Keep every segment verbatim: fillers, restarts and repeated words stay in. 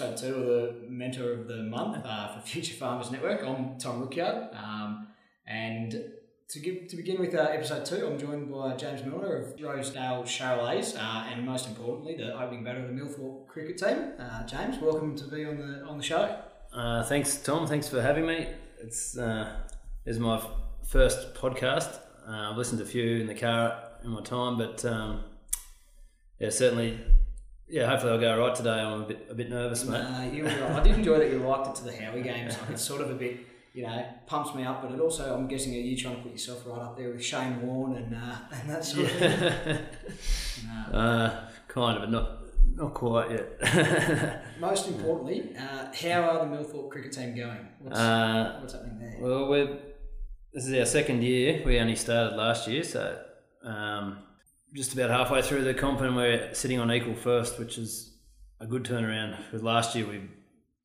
episode two of the Mentor of the Month uh, for Future Farmers Network. I'm Tom Rookyard, um, and to give to begin with uh, episode two, I'm joined by James Miller of Rosedale Charolais, uh, and most importantly, the opening batter of the Millthorpe cricket team. Uh, James, welcome to be on the on the show. Uh, thanks, Tom. Thanks for having me. It's uh, this is my f- first podcast. Uh, I've listened to a few in the car in my time, but um, yeah, certainly. Yeah, hopefully I'll go all right today. I'm a bit a bit nervous, mate. Uh, you were right. I did enjoy that you liked it to the Howie Games. Like, it's sort of a bit, you know, pumps me up, but it also, I'm guessing, are you trying to put yourself right up there with Shane Warne and uh, and that sort yeah. of thing? No. Uh, kind of, but not not quite yet. Most importantly, uh, how are the Millthorpe cricket team going? What's, uh, what's happening there? Well, we're this is our second year. We only started last year, so. Um, Just about halfway through the comp and we're sitting on equal first, which is a good turnaround. Because last year, we,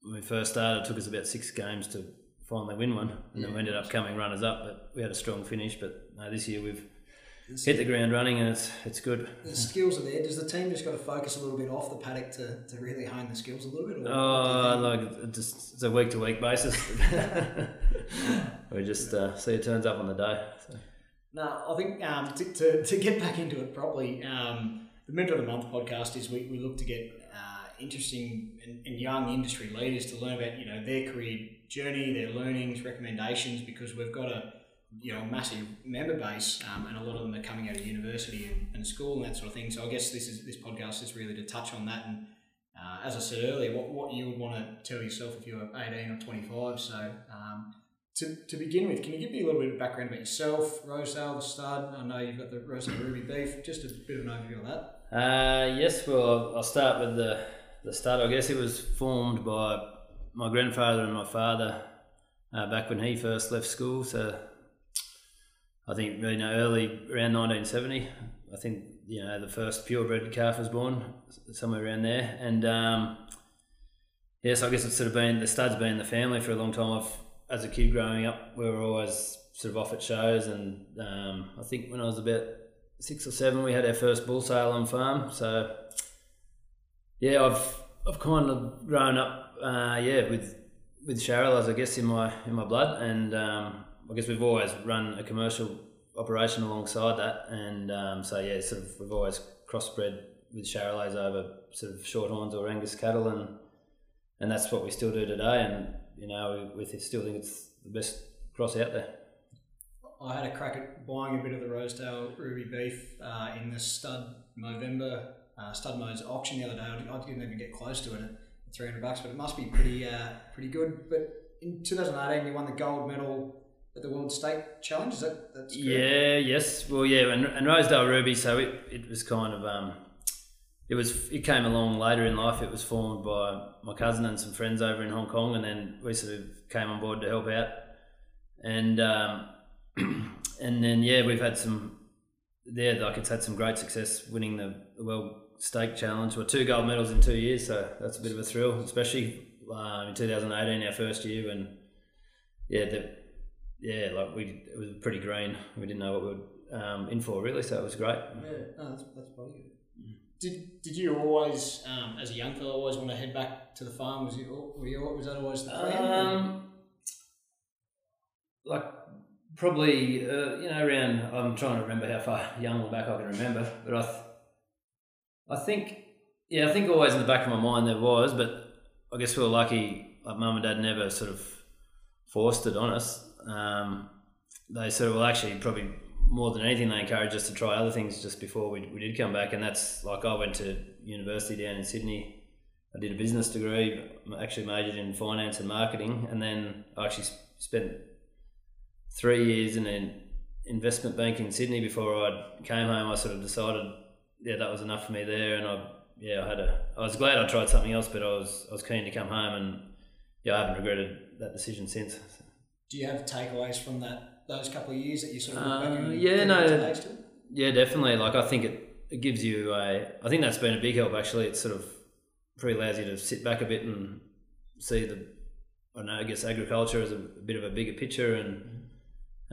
when we first started, it took us about six games to finally win one. And yeah. then we ended up coming runners-up, but we had a strong finish. But no, this year we've it's hit good. the ground running and it's it's good. The skills are there. Does the team just got to focus a little bit off the paddock to, to really hone the skills a little bit? Or oh, like just, it's a week-to-week basis. we just uh, see who turns up on the day. So. No, I think um, to, to to get back into it properly, um, the Mentor of the Month podcast is we, we look to get uh, interesting and, and young industry leaders to learn about, you know, their career journey, their learnings, recommendations, because we've got a you know massive member base um, and a lot of them are coming out of university and, and school and that sort of thing. So I guess this is this podcast is really to touch on that and uh, as I said earlier, what, what you would want to tell yourself if you're eighteen or twenty-five. So. Um, To, to begin with, can you give me a little bit of background about yourself, Rosedale, the stud? I know you've got the Rosedale Ruby beef, just a bit of an overview on that. Uh, yes, well, I'll start with the, the stud. I guess it was formed by my grandfather and my father uh, back when he first left school. So I think, you know, early, around nineteen seventy, I think, you know, the first purebred calf was born, somewhere around there. And um, yes, I guess it's sort of been, the stud's been in the family for a long time. I've As a kid growing up, we were always sort of off at shows, and um, I think when I was about six or seven, we had our first bull sale on farm. So yeah, I've I've kind of grown up, uh, yeah, with with Charolais, I guess, in my in my blood, and um, I guess we've always run a commercial operation alongside that, and um, so yeah, sort of we've always crossbred with Charolais over sort of Shorthorns or Angus cattle, and and that's what we still do today, and. You know, we, we still think it's the best cross out there. I had a crack at buying a bit of the Rosedale Ruby beef uh, in the stud Movember, uh, stud Mo's auction the other day. I didn't even get close to it at three hundred bucks, but it must be pretty uh, pretty good. But in twenty eighteen, you won the gold medal at the World Steak Challenge. Is that that's correct? Yeah, yes. Well, yeah, and, and Rosedale Ruby, so it, it was kind of... Um, It was. It came along later in life. It was formed by my cousin and some friends over in Hong Kong, and then we sort of came on board to help out. And um, and then yeah, we've had some there. Yeah, like it's had some great success winning the, the World Steak Challenge. We're two gold medals in two years, so that's a bit of a thrill, especially um, in two thousand eighteen, our first year. And yeah, the, yeah, like we it was pretty green. We didn't know what we were um, in for really, so it was great. Yeah, no, that's that's probably good. Did did you always, um, as a young fellow, always want to head back to the farm? Was you, were you was that always the plan? Um, like probably, uh, you know, around. I'm trying to remember how far young or back I can remember, but I, th- I think, yeah, I think always in the back of my mind there was, but I guess we were lucky. Like mum and dad never sort of forced it on us. Um, they sort of well, actually probably. More than anything, they encouraged us to try other things just before we we did come back, and that's like I went to university down in Sydney. I did a business degree, actually majored in finance and marketing, and then I actually spent three years in an investment bank in Sydney before I came home. I sort of decided, yeah, that was enough for me there, and I yeah I had a I was glad I tried something else, but I was I was keen to come home, and yeah, I haven't regretted that decision since. Do you have takeaways from that? Those couple of years that you sort of um, back yeah no to to? yeah definitely like I think it, it gives you a I think that's been a big help actually. It's sort of pretty allows you to sit back a bit and see the I don't know I guess agriculture is a, a bit of a bigger picture, and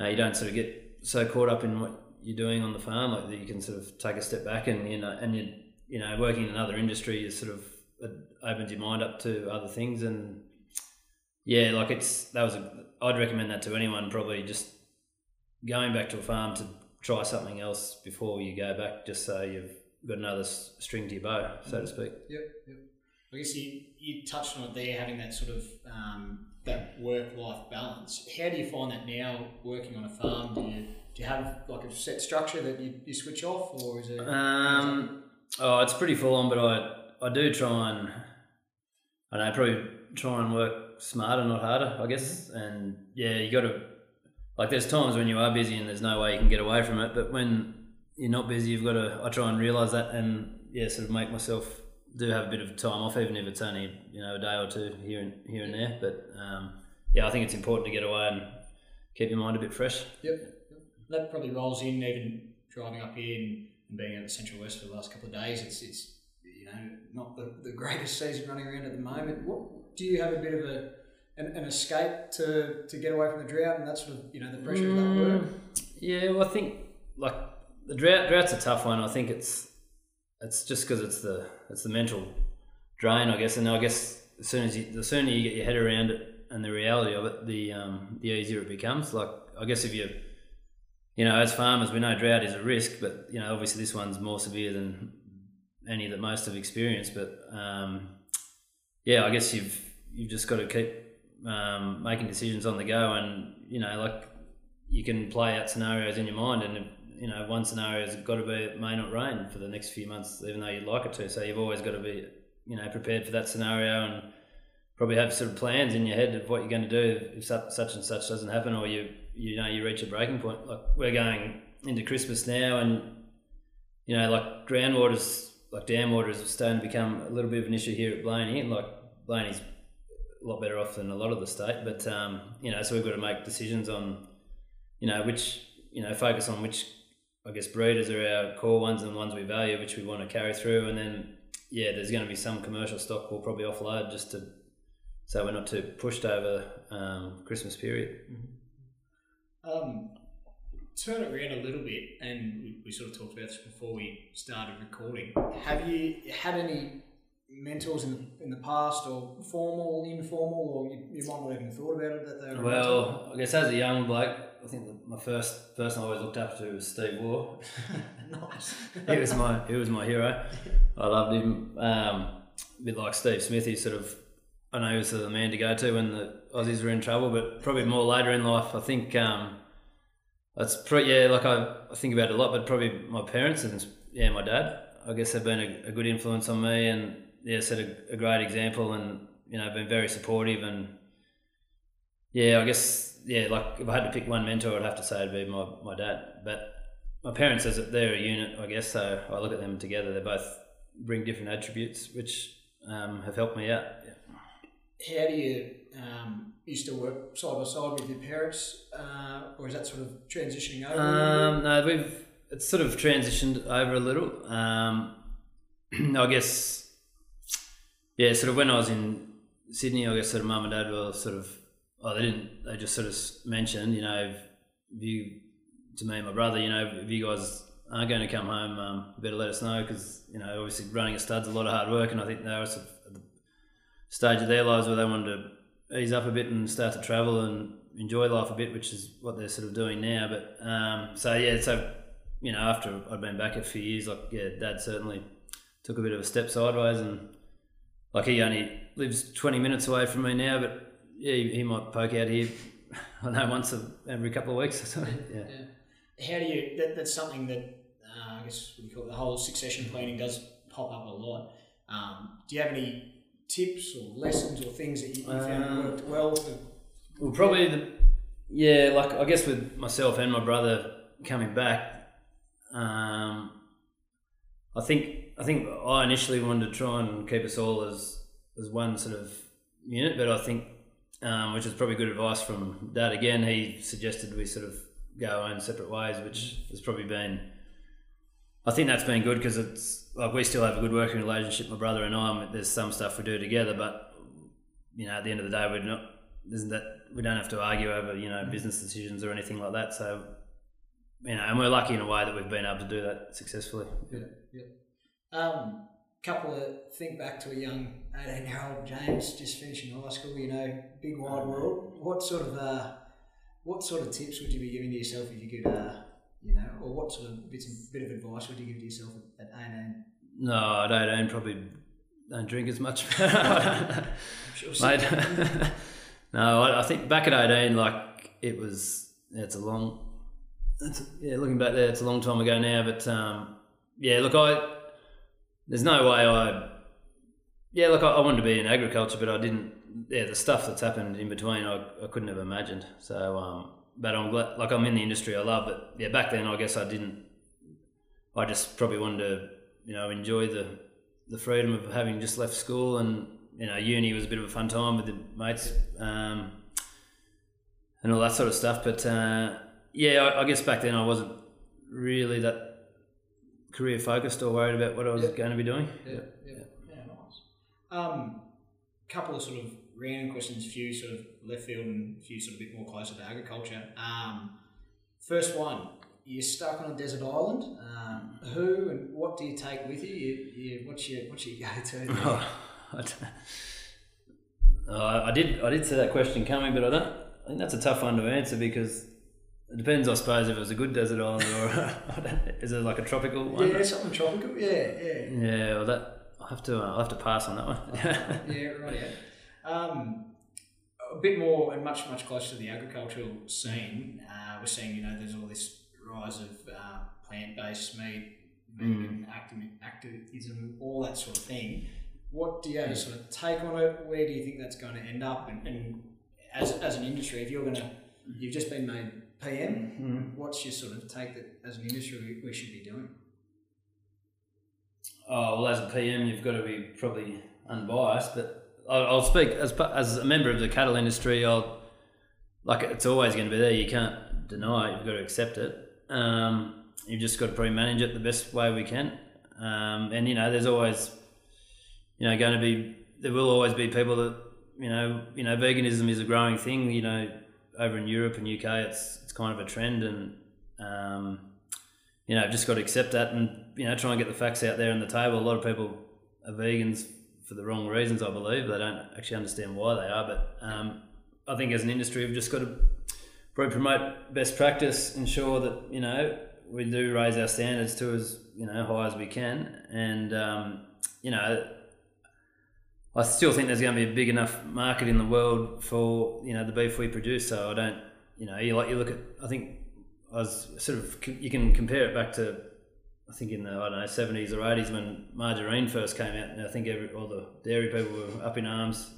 uh, you don't sort of get so caught up in what you're doing on the farm, like that you can sort of take a step back and you know and you you know working in another industry, you sort of it opens your mind up to other things. And yeah, like it's that was a, I'd recommend that to anyone, probably just going back to a farm to try something else before you go back, just so you've got another string to your bow, so to speak. Yep, yep. I guess you, you touched on it there, having that sort of um, that work-life balance. How do you find that now working on a farm? Do you do you have like a set structure that you, you switch off, or is it? Um, oh, it's pretty full on, but I I do try and I don't know, probably try and work smarter, not harder, I guess. And yeah, you got to like. There's times when you are busy and there's no way you can get away from it, but when you're not busy, you've got to. I try and realise that, and yeah, sort of make myself. Do have a bit of time off, even if it's only you know a day or two here and here and there. But um, yeah, I think it's important to get away and keep your mind a bit fresh. Yep, that probably rolls in even driving up here and, and being out in Central West for the last couple of days. It's it's you know not the, the greatest season running around at the moment. What do you have a bit of a an, an escape to to get away from the drought and that sort of you know the pressure of that work? Yeah, well, I think like the drought drought's a tough one. I think it's. It's just because it's the it's the mental drain, I guess. And I guess as soon as you, the sooner you get your head around it and the reality of it, the um, the easier it becomes. Like I guess if you, you know, as farmers we know drought is a risk, but you know obviously this one's more severe than any that most have experienced. But um, yeah, I guess you've you've just got to keep um, making decisions on the go, and you know like you can play out scenarios in your mind and. If, you know, one scenario has got to be it may not rain for the next few months, even though you'd like it to. So you've always got to be, you know, prepared for that scenario and probably have sort of plans in your head of what you're going to do if such and such doesn't happen, or you, you know, you reach a breaking point. Like we're going into Christmas now, and you know, like groundwater's, like dam water is starting to become a little bit of an issue here at Blaney. Like Blaney's a lot better off than a lot of the state, but um, you know, so we've got to make decisions on, you know, which, you know, focus on which. I guess breeders are our core ones and the ones we value, which we want to carry through. And then, yeah, there's going to be some commercial stock we'll probably offload just to so we're not too pushed over um, Christmas period. Mm-hmm. Um, turn it around a little bit, and we, we sort of talked about this before we started recording. Have you had any mentors in in the past, or formal, informal, or you, you might not even thought about it that they were? Well, I guess as a young bloke. I think my first person I always looked up to was Steve Waugh. Nice. he was my he was my hero. I loved him. Um, a bit like Steve Smith, he sort of I know he was the man to go to when the Aussies were in trouble, but probably more later in life. I think um, that's pretty yeah. Like I, I think about it a lot, but probably my parents and yeah, my dad. I guess they've been a, a good influence on me, and yeah, set a, a great example, and you know, been very supportive, and yeah, I guess. Yeah, like if I had to pick one mentor, I'd have to say it'd be my, my dad. But my parents, they're a unit, I guess, so I look at them together. They both bring different attributes, which um, have helped me out. Yeah. How do you, um, you still work side by side with your parents, uh, or is that sort of transitioning over? Um, no, we've it's sort of transitioned over a little. Um, I guess, yeah, sort of when I was in Sydney, I guess sort of mum and dad were sort of, Oh, they didn't. They just sort of mentioned, you know, if you to me and my brother, you know, if you guys aren't going to come home, um, better let us know, because you know, obviously running a stud's a lot of hard work, and I think they were sort of at the stage of their lives where they wanted to ease up a bit and start to travel and enjoy life a bit, which is what they're sort of doing now. But um, so yeah, so you know, after I'd been back a few years, like yeah, Dad certainly took a bit of a step sideways, and like he only lives twenty minutes away from me now, but. Yeah, he might poke out here, I know, once a, every couple of weeks or something. Yeah. yeah. How do you, that, that's something that uh, I guess we call it, the whole succession planning does pop up a lot. Um, do you have any tips or lessons or things that you, you found um, worked well? For, well, probably, the, yeah, like I guess with myself and my brother coming back, um, I think I think I initially wanted to try and keep us all as, as one sort of unit, but I think Um, which is probably good advice from Dad again. He suggested we sort of go our own separate ways, which has probably been, I think that's been good, because it's like we still have a good working relationship, my brother and I. There's some stuff we do together, but you know, at the end of the day, we're not. Isn't that we don't have to argue over you know business decisions or anything like that. So you know, and we're lucky in a way that we've been able to do that successfully. Yeah, yeah. Um, couple of, think back to a young eighteen-year-old James just finishing high school, you know, big wide world. What sort of uh, what sort of tips would you be giving to yourself if you could, uh, you know, or what sort of bits of, bit of advice would you give to yourself at eighteen? No, at eighteen, probably don't drink as much. I'm sure so. Mate, no, I, I think back at eighteen, like, it was, it's a long, it's, yeah, looking back there, it's a long time ago now, but, um, yeah, look, I, there's no way I, yeah, look, I, I wanted to be in agriculture, but I didn't, yeah, the stuff that's happened in between, I, I couldn't have imagined, so, um, but I'm glad, like, I'm in the industry I love, but, yeah, back then, I guess I didn't, I just probably wanted to, you know, enjoy the, the freedom of having just left school, and, you know, uni was a bit of a fun time with the mates, um, and all that sort of stuff. But, uh, yeah, I, I guess back then I wasn't really that career focused or worried about what I was yeah. going to be doing. Yeah, yeah, yeah. yeah nice. Um, couple of sort of random questions, few sort of left field and few sort of bit more closer to agriculture. Um, first one. You're stuck on a desert island. Um, who and what do you take with you? you, you what's your what's your go-to? Oh, I, oh, I did I did see that question coming, but I don't. I think that's a tough one to answer because it depends, I suppose, if it was a good desert island or I don't, is it like a tropical one? Yeah, something tropical. Yeah, yeah. Yeah, well, that I have to. Uh, I'll have to pass on that one. yeah, right. Yeah. Um, a bit more and much much closer to the agricultural scene. Uh, we're seeing, you know, there's all this rise of uh, plant-based meat, vegan, mm. activism, all that sort of thing. What do you have to sort of take on it? Where do you think that's going to end up? And, and as as an industry, if you're going to, you've just been made P M, mm. what's your sort of take that as an industry we, we should be doing? Oh, well, as a P M, you've got to be probably unbiased, but I'll, I'll speak as as a member of the cattle industry. I'll like it's always going to be there. You can't deny it. You've got to accept it. Um, you've just got to probably manage it the best way we can, um, and you know there's always, you know, going to be there will always be people that you know you know veganism is a growing thing. You know, over in Europe and U K, it's it's kind of a trend, and um, you know just got to accept that, and you know try and get the facts out there on the table. A lot of people are vegans for the wrong reasons, I believe. They don't actually understand why they are, but um, I think as an industry, we've just got to probably promote best practice, ensure that, you know, we do raise our standards to as, you know, high as we can. And, um, you know, I still think there's going to be a big enough market in the world for, you know, the beef we produce. So I don't, you know, you like you look at, I think I was sort of, you can compare it back to, I think in the, I don't know, seventies or eighties when margarine first came out. And I think every, all the dairy people were up in arms,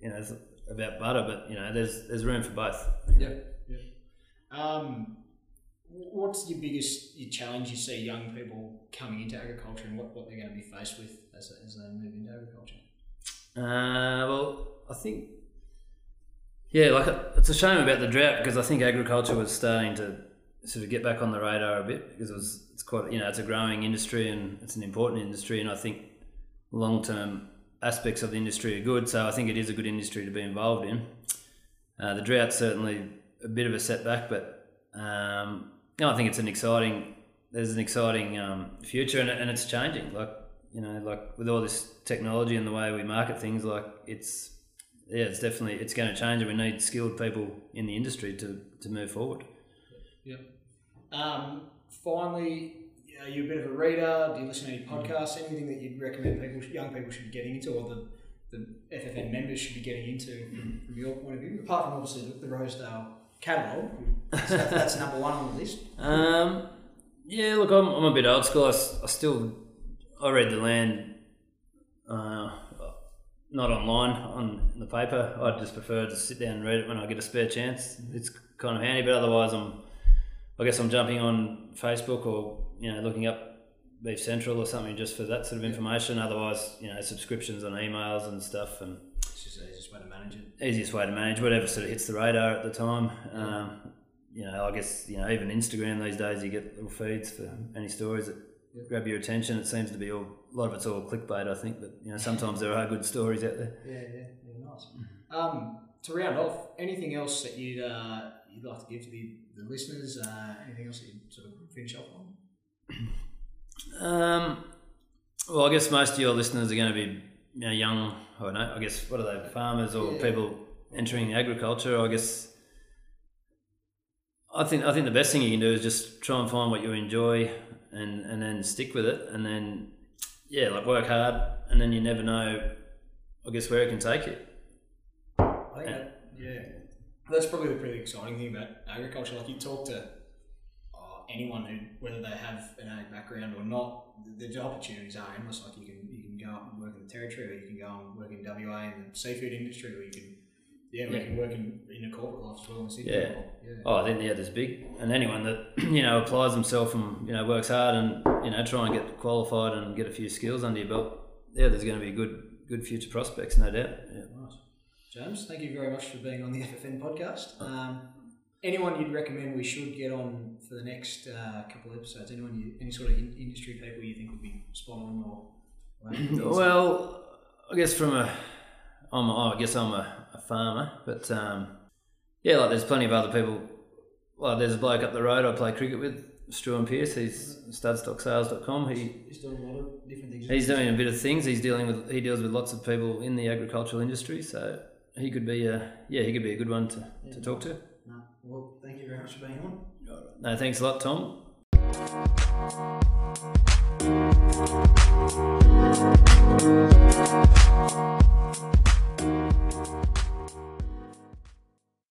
you know, about butter, but, you know, there's there's room for both. Yeah. Um, what's your biggest your challenge you see young people coming into agriculture and what, what they're going to be faced with as, as they move into agriculture? Uh, well, I think, yeah, like it's a shame about the drought because I think agriculture was starting to sort of get back on the radar a bit because it was it's quite you know it's a growing industry and it's an important industry, and I think long term aspects of the industry are good, so I think it is a good industry to be involved in. Uh, the drought certainly a bit of a setback, but um, no, I think it's an exciting. There's an exciting um, future, and, and it's changing. Like you know, like with all this technology and the way we market things, like it's yeah, it's definitely it's going to change, and we need skilled people in the industry to to move forward. Yeah. Um, finally, are you a bit of a reader? Do you listen to any podcasts? Mm-hmm. Anything that you'd recommend people, young people, should be getting into, or the the F F N members should be getting into mm-hmm. from your point of view? Apart from obviously the, the Rosedale catalogue, so that's number one on the list. Um, yeah, look, I'm, I'm a bit old school. I, I still I read The Land, uh, not online on the paper. I just prefer to sit down and read it when I get a spare chance. It's kind of handy, but otherwise, I'm I guess I'm jumping on Facebook or you know looking up Beef Central or something just for that sort of information. Otherwise, you know, subscriptions on emails and stuff and. Way to manage it. Easiest way to manage whatever sort of hits the radar at the time. Um, you know, I guess you know even Instagram these days you get little feeds for any stories that yep. grab your attention. It seems to be all a lot of it's all clickbait, I think, but you know sometimes there are good stories out there. Yeah, yeah, yeah, nice. Um, to round off, anything else that you'd uh, you'd like to give to the, the listeners? Uh, anything else that you'd sort of finish off on? um, Well, I guess most of your listeners are going to be you know, young, I don't know, I guess, what are they, farmers or yeah. people entering agriculture? I guess I think I think the best thing you can do is just try and find what you enjoy and, and then stick with it, and then, yeah, like work hard, and then you never know, I guess, where it can take you. I think that, yeah, that's probably the pretty exciting thing about agriculture. Like, you talk to uh, anyone who, whether they have an ag background or not, the, the opportunities are endless. Like, you can you can go up and work in the territory, or you can go and work in W A in the seafood industry, or you can yeah, we yeah. can work in, in a corporate life as well. Yeah. yeah. Oh, I think yeah, there's big, and anyone that you know applies himself and you know works hard and you know try and get qualified and get a few skills under your belt. Yeah, there's going to be good good future prospects, no doubt. Yeah. Nice. James, thank you very much for being on the F F N podcast. Um, anyone you'd recommend we should get on for the next uh, couple of episodes? Anyone, you, any sort of in- industry people you think would be spot on or? Right? Well, I guess from a, I'm a I guess I'm a. a farmer, but um, yeah, like there's plenty of other people. Well, there's a bloke up the road I play cricket with, Struan Pierce. He's studstocksales dot com. He, he's doing a lot of different things. He's doing a bit of things. He's dealing with he deals with lots of people in the agricultural industry, so he could be a yeah he could be a good one to, yeah, to talk to. No, well, thank you very much for being on. No, thanks a lot, Tom.